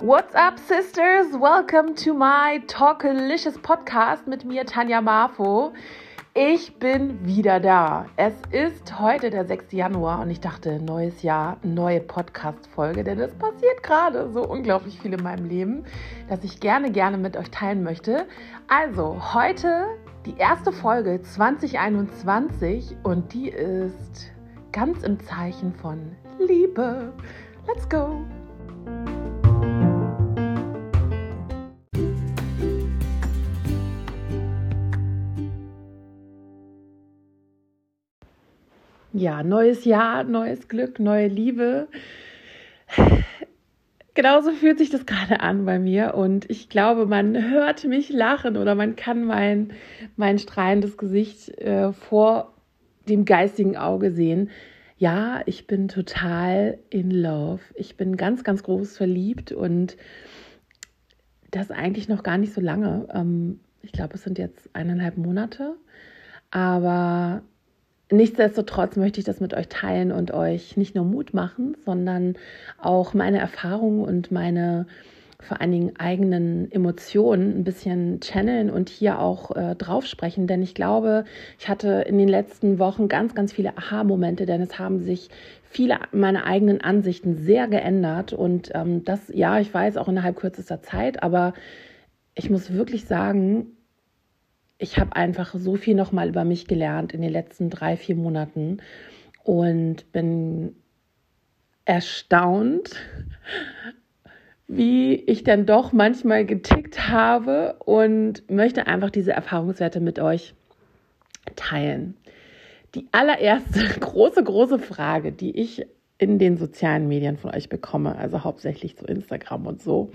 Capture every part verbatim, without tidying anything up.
What's up, sisters? Welcome to my Talkalicious Podcast mit mir, Tanja Marfo. Ich bin wieder da. Es ist heute der sechste Januar und ich dachte, neues Jahr, neue Podcast-Folge, denn es passiert gerade so unglaublich viel in meinem Leben, dass ich gerne, gerne mit euch teilen möchte. Also, heute die erste Folge zwanzig einundzwanzig und die ist ganz im Zeichen von Liebe. Let's go! Ja, neues Jahr, neues Glück, neue Liebe. Genauso fühlt sich das gerade an bei mir und ich glaube, man hört mich lachen oder man kann mein, mein strahlendes Gesicht äh, vor dem geistigen Auge sehen. Ja, ich bin total in love. Ich bin ganz, ganz groß verliebt und das eigentlich noch gar nicht so lange. Ähm, ich glaube, es sind jetzt eineinhalb Monate, aber nichtsdestotrotz möchte ich das mit euch teilen und euch nicht nur Mut machen, sondern auch meine Erfahrungen und meine vor allen Dingen eigenen Emotionen ein bisschen channeln und hier auch äh, drauf sprechen. Denn ich glaube, ich hatte in den letzten Wochen ganz, ganz viele Aha-Momente, denn es haben sich viele meiner eigenen Ansichten sehr geändert. Und ähm, das, ja, ich weiß, auch innerhalb kürzester Zeit, aber ich muss wirklich sagen, ich habe einfach so viel nochmal über mich gelernt in den letzten drei, vier Monaten und bin erstaunt, wie ich dann doch manchmal getickt habe und möchte einfach diese Erfahrungswerte mit euch teilen. Die allererste große, große Frage, die ich in den sozialen Medien von euch bekomme, also hauptsächlich zu Instagram und so,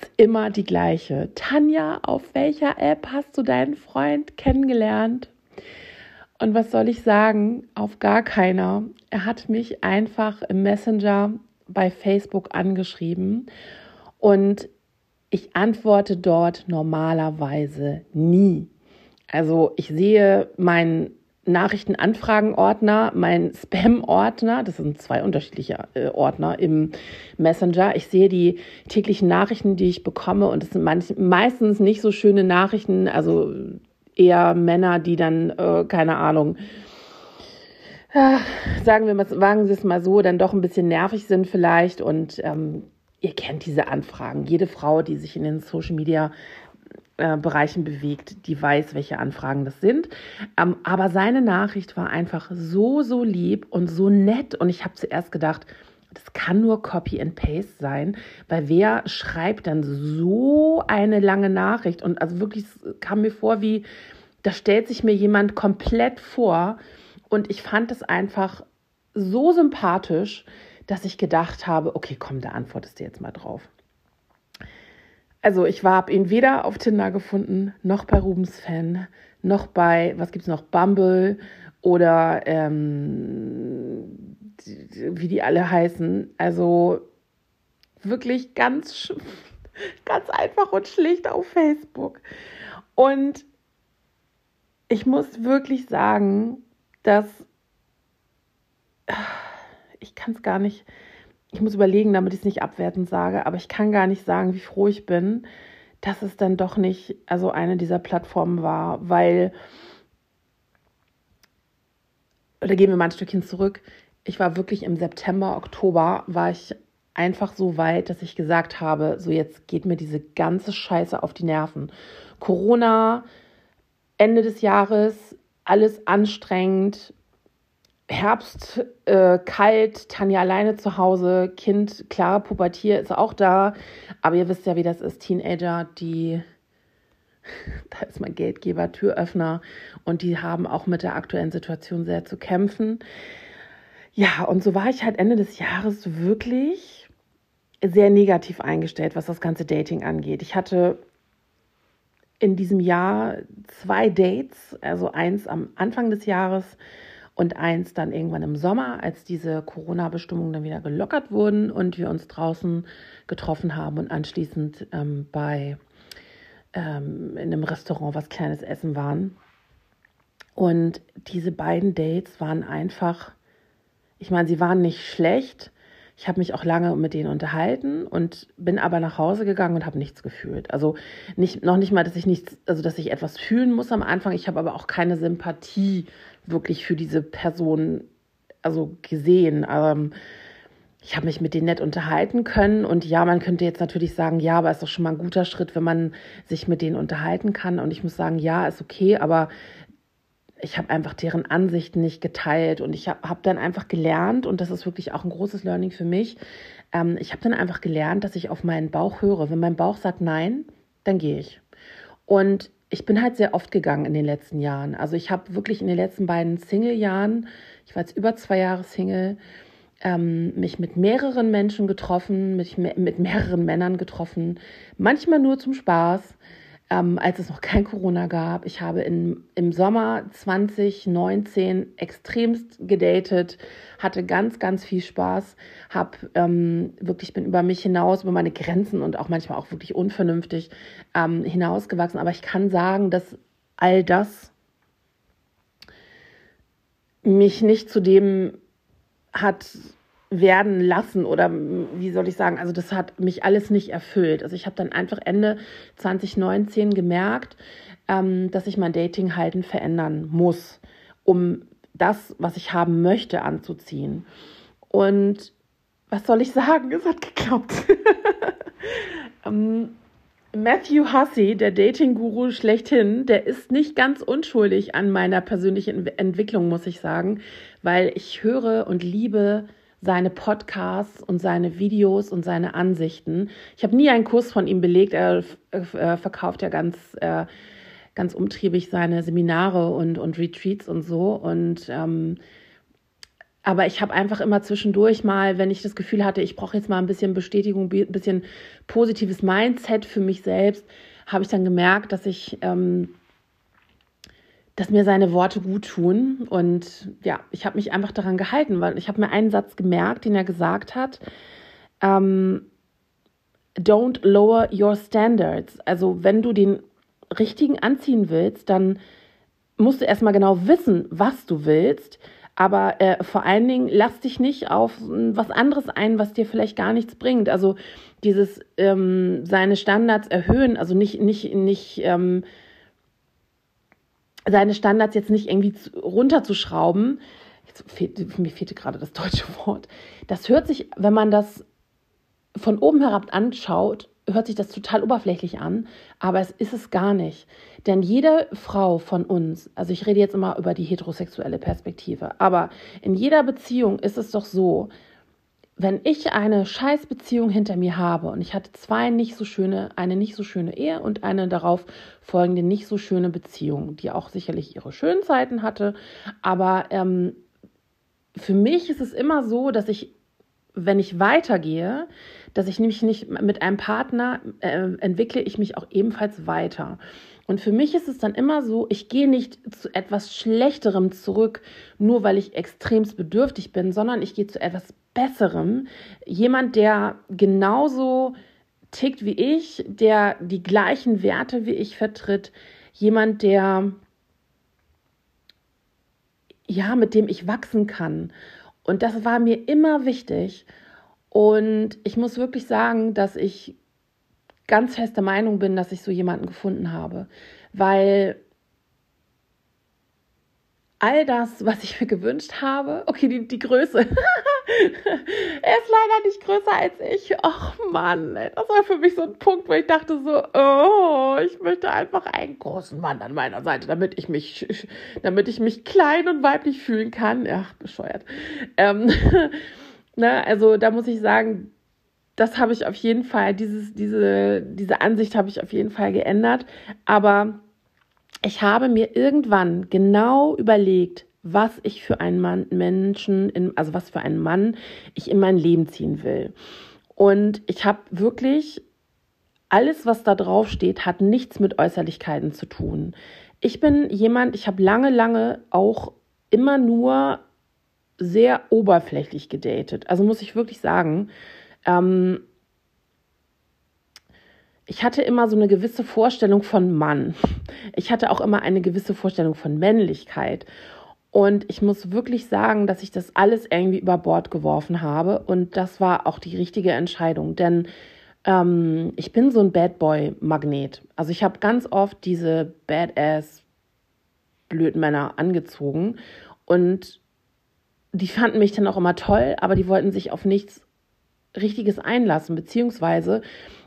ist immer die gleiche. Tanja, auf welcher App hast du deinen Freund kennengelernt? Und was soll ich sagen? Auf gar keiner. Er hat mich einfach im Messenger bei Facebook angeschrieben und ich antworte dort normalerweise nie. Also ich sehe meinen Nachrichtenanfragenordner, mein Spam-Ordner, das sind zwei unterschiedliche äh, Ordner im Messenger. Ich sehe die täglichen Nachrichten, die ich bekomme und es sind manch, meistens nicht so schöne Nachrichten, also eher Männer, die dann, äh, keine Ahnung, äh, sagen wir mal, wagen Sie es mal so, dann doch ein bisschen nervig sind vielleicht und ähm, ihr kennt diese Anfragen. Jede Frau, die sich in den Social Media Bereichen bewegt, die weiß, welche Anfragen das sind. Ähm, aber seine Nachricht war einfach so, so lieb und so nett. Und ich habe zuerst gedacht, das kann nur Copy and Paste sein, weil wer schreibt dann so eine lange Nachricht? Und also wirklich, es kam mir vor wie, da stellt sich mir jemand komplett vor. Und ich fand das einfach so sympathisch, dass ich gedacht habe, okay, komm, da antwortest du jetzt mal drauf. Also ich habe ihn weder auf Tinder gefunden, noch bei Rubens Fan, noch bei, was gibt's noch, Bumble oder ähm, wie die alle heißen. Also wirklich ganz, ganz einfach und schlicht auf Facebook. Und ich muss wirklich sagen, dass ich kann es gar nicht... Ich muss überlegen, damit ich es nicht abwertend sage, aber ich kann gar nicht sagen, wie froh ich bin, dass es dann doch nicht also eine dieser Plattformen war, weil, oder gehen wir mal ein Stückchen zurück, ich war wirklich im September, Oktober, war ich einfach so weit, dass ich gesagt habe, so jetzt geht mir diese ganze Scheiße auf die Nerven. Corona, Ende des Jahres, alles anstrengend, Herbst, äh, kalt, Tanja alleine zu Hause, Kind, klar, Pubertier ist auch da, aber ihr wisst ja, wie das ist, Teenager, die, da ist mein Geldgeber, Türöffner und die haben auch mit der aktuellen Situation sehr zu kämpfen. Ja, und so war ich halt Ende des Jahres wirklich sehr negativ eingestellt, was das ganze Dating angeht. Ich hatte in diesem Jahr zwei Dates, also eins am Anfang des Jahres, und eins dann irgendwann im Sommer, als diese Corona-Bestimmungen dann wieder gelockert wurden und wir uns draußen getroffen haben und anschließend ähm, bei ähm, in einem Restaurant was Kleines essen waren. Und diese beiden Dates waren einfach, Ich meine, sie waren nicht schlecht. Ich habe mich auch lange mit denen unterhalten und bin aber nach Hause gegangen und habe nichts gefühlt. Also nicht, noch nicht mal, dass ich nichts, also dass ich etwas fühlen muss am Anfang. Ich habe aber auch keine Sympathie wirklich für diese Person, also gesehen. Ähm, ich habe mich mit denen nett unterhalten können. Und ja, man könnte jetzt natürlich sagen, ja, aber ist doch schon mal ein guter Schritt, wenn man sich mit denen unterhalten kann. Und ich muss sagen, ja, ist okay, aber ich habe einfach deren Ansichten nicht geteilt und ich habe hab dann einfach gelernt, und das ist wirklich auch ein großes Learning für mich, ähm, ich habe dann einfach gelernt, dass ich auf meinen Bauch höre. Wenn mein Bauch sagt nein, dann gehe ich. Und ich bin halt sehr oft gegangen in den letzten Jahren. Also ich habe wirklich in den letzten beiden Single-Jahren, ich war jetzt über zwei Jahre Single, ähm, mich mit mehreren Menschen getroffen, mich me- mit mehreren Männern getroffen, manchmal nur zum Spaß. Ähm, als es noch kein Corona gab. Ich habe in, im Sommer zwanzig neunzehn extremst gedatet, hatte ganz, ganz viel Spaß, habe ähm, wirklich, bin über mich hinaus, über meine Grenzen und auch manchmal auch wirklich unvernünftig ähm, hinausgewachsen. Aber ich kann sagen, dass all das mich nicht zu dem hat werden lassen oder wie soll ich sagen, also das hat mich alles nicht erfüllt. Also ich habe dann einfach Ende zwanzig neunzehn gemerkt, ähm, dass ich mein Datingverhalten verändern muss, um das, was ich haben möchte, anzuziehen. Und was soll ich sagen? Es hat geklappt. ähm, Matthew Hussey, der Dating-Guru schlechthin, der ist nicht ganz unschuldig an meiner persönlichen Entwicklung, muss ich sagen, weil ich höre und liebe seine Podcasts und seine Videos und seine Ansichten. Ich habe nie einen Kurs von ihm belegt. Er äh, verkauft ja ganz, äh, ganz umtriebig seine Seminare und, und Retreats und so. Und ähm, aber ich habe einfach immer zwischendurch mal, wenn ich das Gefühl hatte, ich brauche jetzt mal ein bisschen Bestätigung, ein bisschen positives Mindset für mich selbst, habe ich dann gemerkt, dass ich ähm, dass mir seine Worte gut tun. Und ja, ich habe mich einfach daran gehalten, weil ich habe mir einen Satz gemerkt, den er gesagt hat. Ähm, don't lower your standards. Also wenn du den richtigen anziehen willst, dann musst du erstmal genau wissen, was du willst. Aber äh, vor allen Dingen lass dich nicht auf was anderes ein, was dir vielleicht gar nichts bringt. Also dieses ähm, seine Standards erhöhen, also nicht, nicht, nicht, ähm, seine Standards jetzt nicht irgendwie runterzuschrauben, jetzt fehlt, mir fehlte gerade das deutsche Wort, das hört sich, wenn man das von oben herab anschaut, hört sich das total oberflächlich an, aber es ist es gar nicht. Denn jede Frau von uns, also ich rede jetzt immer über die heterosexuelle Perspektive, aber in jeder Beziehung ist es doch so, wenn ich eine Scheißbeziehung hinter mir habe und ich hatte zwei nicht so schöne, eine nicht so schöne Ehe und eine darauf folgende nicht so schöne Beziehung, die auch sicherlich ihre schönen Zeiten hatte, aber ähm, für mich ist es immer so, dass ich, wenn ich weitergehe, dass ich nämlich nicht mit einem Partner äh, entwickle, ich mich auch ebenfalls weiter. Und für mich ist es dann immer so, ich gehe nicht zu etwas Schlechterem zurück, nur weil ich extremst bedürftig bin, sondern ich gehe zu etwas Besserem. Jemand, der genauso tickt wie ich, der die gleichen Werte wie ich vertritt, jemand, der, ja, mit dem ich wachsen kann. Und das war mir immer wichtig. Und ich muss wirklich sagen, dass ich ganz feste Meinung bin, dass ich so jemanden gefunden habe, weil all das, was ich mir gewünscht habe, okay, die, die Größe, er ist leider nicht größer als ich, ach Mann, ey, das war für mich so ein Punkt, wo ich dachte so, oh, ich möchte einfach einen großen Mann an meiner Seite, damit ich mich, damit ich mich klein und weiblich fühlen kann, ach, bescheuert, ähm, na, also da muss ich sagen, das habe ich auf jeden Fall, dieses, diese, diese Ansicht habe ich auf jeden Fall geändert. Aber ich habe mir irgendwann genau überlegt, was ich für einen Mann, Menschen, in, also was für einen Mann ich in mein Leben ziehen will. Und ich habe wirklich, alles, was da drauf steht, hat nichts mit Äußerlichkeiten zu tun. Ich bin jemand, ich habe lange, lange auch immer nur sehr oberflächlich gedatet. Also muss ich wirklich sagen, ich hatte immer so eine gewisse Vorstellung von Mann. Ich hatte auch immer eine gewisse Vorstellung von Männlichkeit. Und ich muss wirklich sagen, dass ich das alles irgendwie über Bord geworfen habe. Und das war auch die richtige Entscheidung, denn ähm, ich bin so ein Bad Boy-Magnet. Also ich habe ganz oft diese Badass-Blödmänner angezogen und die fanden mich dann auch immer toll, aber die wollten sich auf nichts Richtiges einlassen, beziehungsweise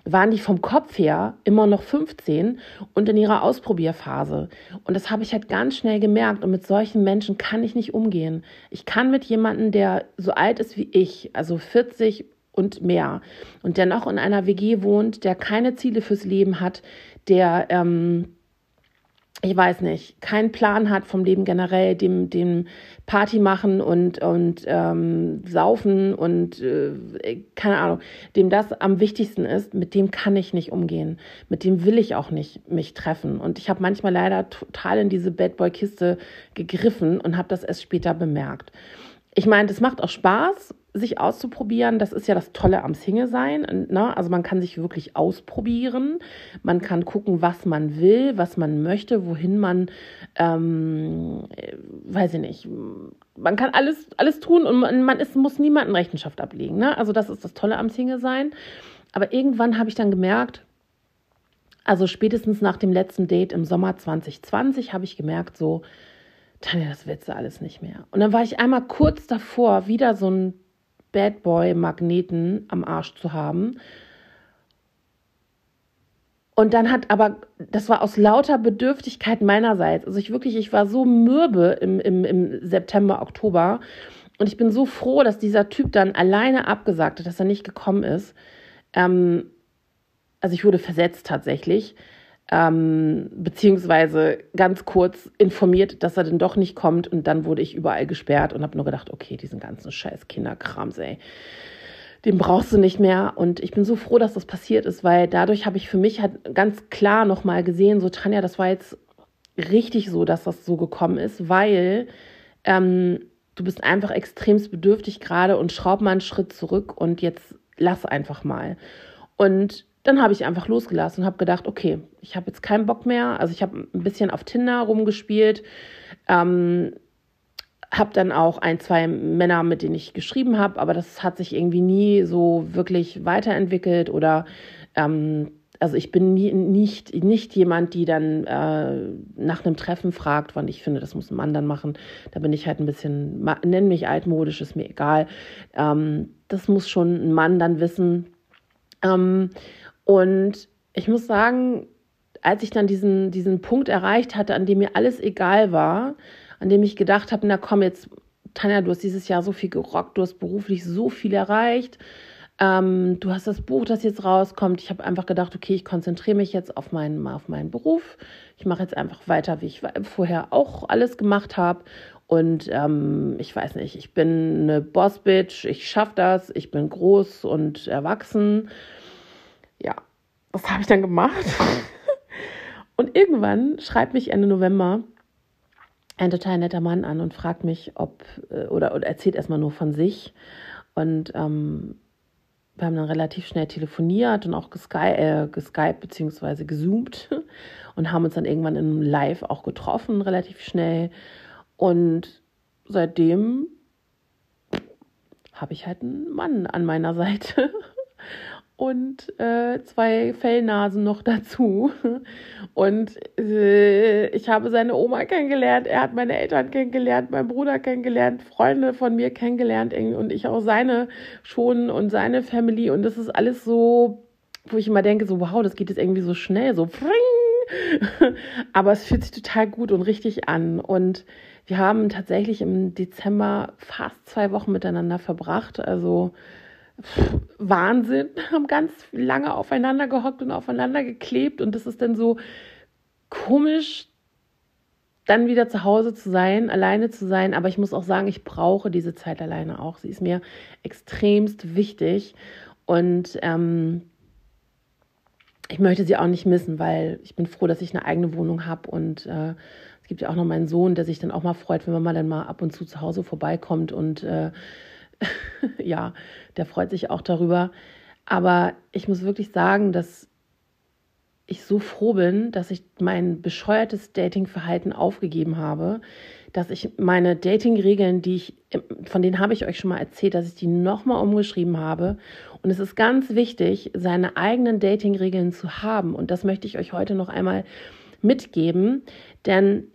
waren die vom Kopf her immer noch fünfzehn und in ihrer Ausprobierphase. Und das habe ich halt ganz schnell gemerkt. Und mit solchen Menschen kann ich nicht umgehen. Ich kann mit jemandem, der so alt ist wie ich, also vierzig und mehr, und der noch in einer W G wohnt, der keine Ziele fürs Leben hat, der, ähm, ich weiß nicht, keinen Plan hat vom Leben generell, dem, dem Party machen und, und ähm, saufen und äh, keine Ahnung, dem das am wichtigsten ist, mit dem kann ich nicht umgehen. Mit dem will ich auch nicht mich treffen. Und ich habe manchmal leider total in diese Bad Boy-Kiste gegriffen und habe das erst später bemerkt. Ich meine, das macht auch Spaß, sich auszuprobieren. Das ist ja das Tolle am Single-Sein. Ne? Also man kann sich wirklich ausprobieren. Man kann gucken, was man will, was man möchte, wohin man, ähm, weiß ich nicht, man kann alles, alles tun und man, man ist, muss niemandem Rechenschaft ablegen. Ne? Also das ist das Tolle am Single-Sein. Aber irgendwann habe ich dann gemerkt, also spätestens nach dem letzten Date im Sommer zwanzig zwanzig habe ich gemerkt, so, Tanja, das willst du alles nicht mehr. Und dann war ich einmal kurz davor, wieder so einen Bad Boy-Magneten am Arsch zu haben. Und dann hat aber, das war aus lauter Bedürftigkeit meinerseits. Also ich wirklich, ich war so mürbe im, im, im September, Oktober. Und ich bin so froh, dass dieser Typ dann alleine abgesagt hat, dass er nicht gekommen ist. Ähm, also ich wurde versetzt tatsächlich. Ähm, beziehungsweise ganz kurz informiert, dass er dann doch nicht kommt, und dann wurde ich überall gesperrt und habe nur gedacht, okay, diesen ganzen scheiß Kinderkrams, ey, den brauchst du nicht mehr. Und ich bin so froh, dass das passiert ist, weil dadurch habe ich für mich halt ganz klar nochmal gesehen, so Tanja, das war jetzt richtig so, dass das so gekommen ist, weil ähm, du bist einfach extremst bedürftig gerade und schraub mal einen Schritt zurück und jetzt lass einfach mal. Und dann habe ich einfach losgelassen und habe gedacht, okay, ich habe jetzt keinen Bock mehr. Also ich habe ein bisschen auf Tinder rumgespielt, ähm, habe dann auch ein, zwei Männer, mit denen ich geschrieben habe, aber das hat sich irgendwie nie so wirklich weiterentwickelt oder, ähm, also ich bin nie, nicht, nicht jemand, die dann äh, nach einem Treffen fragt, wann ich finde, das muss ein Mann dann machen. Da bin ich halt ein bisschen, nenn mich altmodisch, ist mir egal. Ähm, das muss schon ein Mann dann wissen. Ähm, Und ich muss sagen, als ich dann diesen, diesen Punkt erreicht hatte, an dem mir alles egal war, an dem ich gedacht habe, na komm jetzt, Tanja, du hast dieses Jahr so viel gerockt, du hast beruflich so viel erreicht, ähm, du hast das Buch, das jetzt rauskommt. Ich habe einfach gedacht, okay, ich konzentriere mich jetzt auf meinen, auf meinen Beruf. Ich mache jetzt einfach weiter, wie ich vorher auch alles gemacht habe. Und ähm, ich weiß nicht, ich bin eine Boss-Bitch, ich schaffe das, ich bin groß und erwachsen. Ja, das habe ich dann gemacht. Und irgendwann schreibt mich Ende November ein total netter Mann an und fragt mich, ob, oder, oder erzählt erstmal nur von sich. Und ähm, wir haben dann relativ schnell telefoniert und auch gesky- äh, geskypt bzw. gezoomt und haben uns dann irgendwann im Live auch getroffen, relativ schnell. Und seitdem habe ich halt einen Mann an meiner Seite. Und äh, zwei Fellnasen noch dazu. Und äh, ich habe seine Oma kennengelernt, er hat meine Eltern kennengelernt, meinen Bruder kennengelernt, Freunde von mir kennengelernt und ich auch seine schon und seine Family. Und das ist alles so, wo ich immer denke, so wow, das geht jetzt irgendwie so schnell, so pring. Aber es fühlt sich total gut und richtig an. Und wir haben tatsächlich im Dezember fast zwei Wochen miteinander verbracht, also Wahnsinn, haben ganz lange aufeinander gehockt und aufeinander geklebt, und das ist dann so komisch, dann wieder zu Hause zu sein, alleine zu sein, aber ich muss auch sagen, ich brauche diese Zeit alleine auch, sie ist mir extremst wichtig und ähm, ich möchte sie auch nicht missen, weil ich bin froh, dass ich eine eigene Wohnung habe und äh, es gibt ja auch noch meinen Sohn, der sich dann auch mal freut, wenn man mal dann mal ab und zu zu Hause vorbeikommt und äh, ja, der freut sich auch darüber. Aber ich muss wirklich sagen, dass ich so froh bin, dass ich mein bescheuertes Dating-Verhalten aufgegeben habe, dass ich meine Dating-Regeln, die ich, von denen habe ich euch schon mal erzählt, dass ich die nochmal umgeschrieben habe. Und es ist ganz wichtig, seine eigenen Dating-Regeln zu haben. Und das möchte ich euch heute noch einmal mitgeben, denn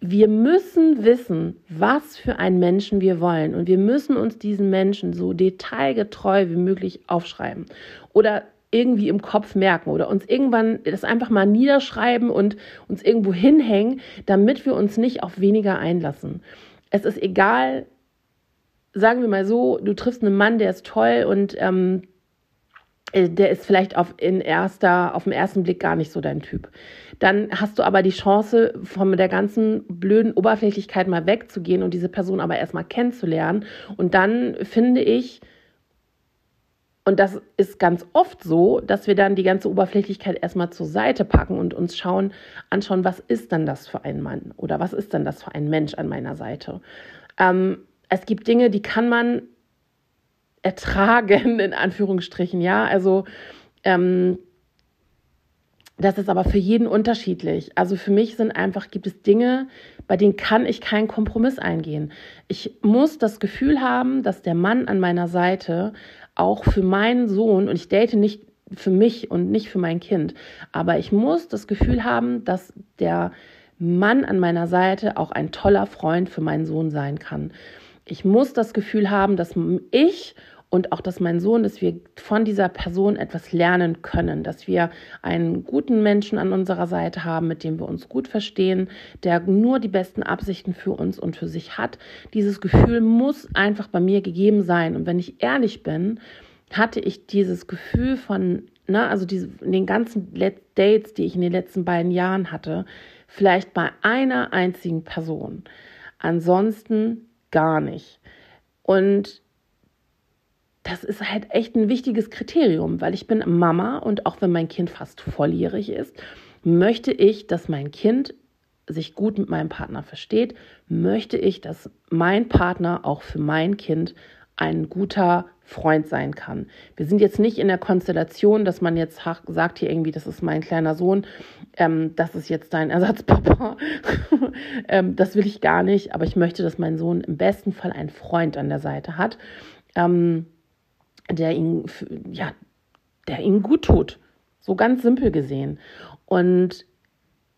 wir müssen wissen, was für einen Menschen wir wollen. Und wir müssen uns diesen Menschen so detailgetreu wie möglich aufschreiben oder irgendwie im Kopf merken oder uns irgendwann das einfach mal niederschreiben und uns irgendwo hinhängen, damit wir uns nicht auf weniger einlassen. Es ist egal, sagen wir mal so, du triffst einen Mann, der ist toll und ähm, der ist vielleicht auf, in erster, auf den ersten Blick gar nicht so dein Typ. Dann hast du aber die Chance, von der ganzen blöden Oberflächlichkeit mal wegzugehen und diese Person aber erstmal kennenzulernen. Und dann finde ich, und das ist ganz oft so, dass wir dann die ganze Oberflächlichkeit erstmal zur Seite packen und uns schauen, anschauen, was ist denn das für ein Mann oder was ist denn das für ein Mensch an meiner Seite? Ähm, es gibt Dinge, die kann man ertragen, in Anführungsstrichen, ja, also ähm, das ist aber für jeden unterschiedlich. Also für mich sind einfach, gibt es Dinge, bei denen kann ich keinen Kompromiss eingehen. Ich muss das Gefühl haben, dass der Mann an meiner Seite auch für meinen Sohn, und ich date nicht für mich und nicht für mein Kind, aber ich muss das Gefühl haben, dass der Mann an meiner Seite auch ein toller Freund für meinen Sohn sein kann. Ich muss das Gefühl haben, dass ich und auch, dass mein Sohn, dass wir von dieser Person etwas lernen können, dass wir einen guten Menschen an unserer Seite haben, mit dem wir uns gut verstehen, der nur die besten Absichten für uns und für sich hat. Dieses Gefühl muss einfach bei mir gegeben sein. Und wenn ich ehrlich bin, hatte ich dieses Gefühl von, ne, also diese, den ganzen Dates, die ich in den letzten beiden Jahren hatte, vielleicht bei einer einzigen Person. Ansonsten gar nicht. Und das ist halt echt ein wichtiges Kriterium, weil ich bin Mama und auch wenn mein Kind fast volljährig ist, möchte ich, dass mein Kind sich gut mit meinem Partner versteht, möchte ich, dass mein Partner auch für mein Kind ein guter Freund sein kann. Wir sind jetzt nicht in der Konstellation, dass man jetzt sagt hier irgendwie, das ist mein kleiner Sohn, ähm, das ist jetzt dein Ersatzpapa. ähm, das will ich gar nicht, aber ich möchte, dass mein Sohn im besten Fall einen Freund an der Seite hat, ähm, der ihn, ja, der ihn gut tut. So ganz simpel gesehen. Und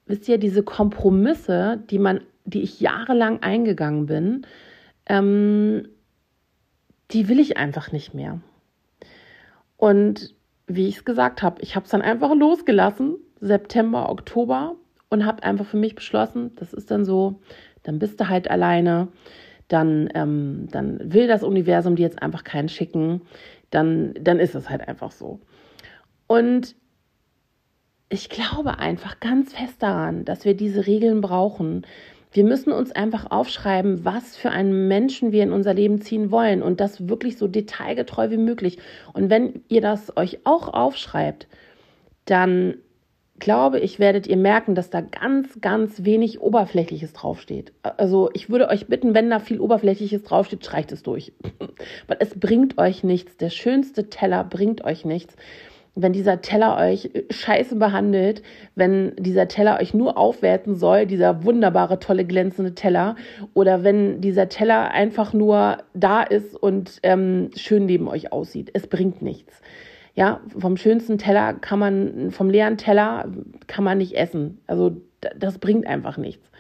wisst ihr, diese Kompromisse, die man, die ich jahrelang eingegangen bin, ähm, die will ich einfach nicht mehr. Und wie ich es gesagt habe, ich habe es dann einfach losgelassen, September, Oktober, und habe einfach für mich beschlossen, das ist dann so, dann bist du halt alleine, dann, ähm, dann will das Universum dir jetzt einfach keinen schicken, dann, dann ist es halt einfach so. Und ich glaube einfach ganz fest daran, dass wir diese Regeln brauchen. Wir müssen uns einfach aufschreiben, was für einen Menschen wir in unser Leben ziehen wollen und das wirklich so detailgetreu wie möglich. Und wenn ihr das euch auch aufschreibt, dann glaube ich, werdet ihr merken, dass da ganz, ganz wenig Oberflächliches draufsteht. Also ich würde euch bitten, wenn da viel Oberflächliches draufsteht, streicht es durch. Weil es bringt euch nichts. Der schönste Teller bringt euch nichts. Wenn dieser Teller euch scheiße behandelt, wenn dieser Teller euch nur aufwerten soll, dieser wunderbare, tolle, glänzende Teller, oder wenn dieser Teller einfach nur da ist und ähm, schön neben euch aussieht. Es bringt nichts. Ja, vom schönsten Teller kann man, vom leeren Teller kann man nicht essen. Also das bringt einfach nichts.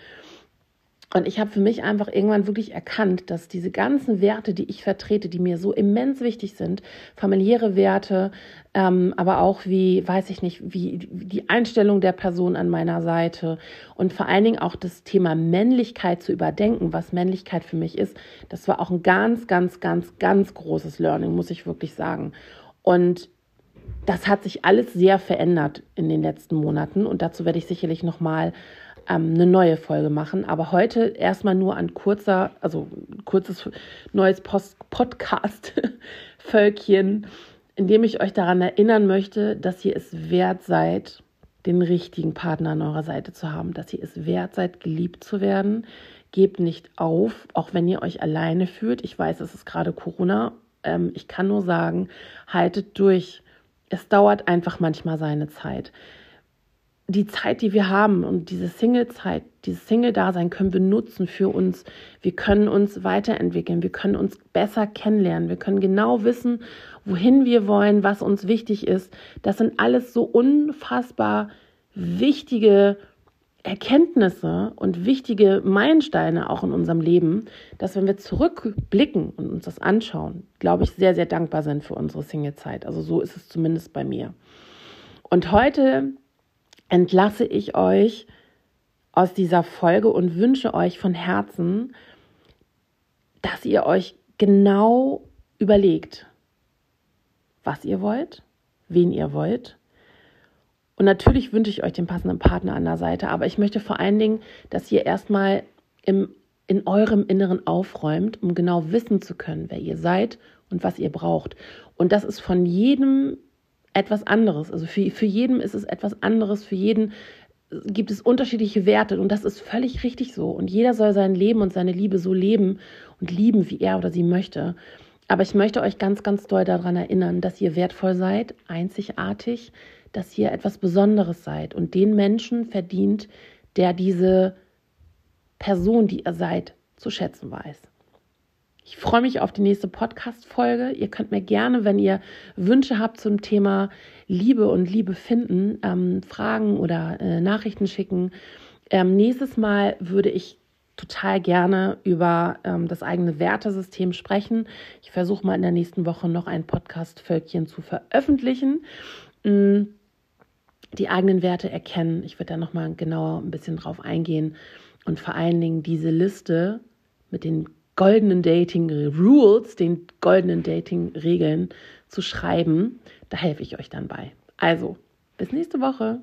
Und ich habe für mich einfach irgendwann wirklich erkannt, dass diese ganzen Werte, die ich vertrete, die mir so immens wichtig sind, familiäre Werte, ähm, aber auch wie, weiß ich nicht, wie die Einstellung der Person an meiner Seite und vor allen Dingen auch das Thema Männlichkeit zu überdenken, was Männlichkeit für mich ist, das war auch ein ganz, ganz, ganz, ganz großes Learning, muss ich wirklich sagen. Und das hat sich alles sehr verändert in den letzten Monaten und dazu werde ich sicherlich nochmal ähm, eine neue Folge machen. Aber heute erstmal nur ein kurzer, also kurzes neues Post- Podcast-Völkchen, in dem ich euch daran erinnern möchte, dass ihr es wert seid, den richtigen Partner an eurer Seite zu haben, dass ihr es wert seid, geliebt zu werden. Gebt nicht auf, auch wenn ihr euch alleine fühlt. Ich weiß, es ist gerade Corona. Ähm, ich kann nur sagen, haltet durch. es dauert einfach manchmal seine Zeit. Die Zeit, die wir haben und diese Single-Zeit, dieses Single-Dasein können wir nutzen für uns. Wir können uns weiterentwickeln, wir können uns besser kennenlernen, wir können genau wissen, wohin wir wollen, was uns wichtig ist. Das sind alles so unfassbar wichtige Erkenntnisse und wichtige Meilensteine auch in unserem Leben, dass wenn wir zurückblicken und uns das anschauen, glaube ich, sehr, sehr dankbar sind für unsere Single-Zeit. Also so ist es zumindest bei mir. Und heute entlasse ich euch aus dieser Folge und wünsche euch von Herzen, dass ihr euch genau überlegt, was ihr wollt, wen ihr wollt. Und natürlich wünsche ich euch den passenden Partner an der Seite, aber ich möchte vor allen Dingen, dass ihr erstmal im, in eurem Inneren aufräumt, um genau wissen zu können, wer ihr seid und was ihr braucht. Und das ist von jedem etwas anderes. Also für, für jeden ist es etwas anderes, für jeden gibt es unterschiedliche Werte und das ist völlig richtig so. Und jeder soll sein Leben und seine Liebe so leben und lieben, wie er oder sie möchte. Aber ich möchte euch ganz, ganz doll daran erinnern, dass ihr wertvoll seid, einzigartig, dass ihr etwas Besonderes seid und den Menschen verdient, der diese Person, die ihr seid, zu schätzen weiß. Ich freue mich auf die nächste Podcast-Folge. Ihr könnt mir gerne, wenn ihr Wünsche habt zum Thema Liebe und Liebe finden, ähm, Fragen oder äh, Nachrichten schicken. Ähm, nächstes Mal würde ich total gerne über ähm, das eigene Wertesystem sprechen. Ich versuche mal in der nächsten Woche noch ein Podcast-Völkchen zu veröffentlichen. Mhm. Die eigenen Werte erkennen. Ich würde da nochmal genauer ein bisschen drauf eingehen und vor allen Dingen diese Liste mit den goldenen Dating Rules, den goldenen Dating Regeln zu schreiben. Da helfe ich euch dann bei. Also, bis nächste Woche.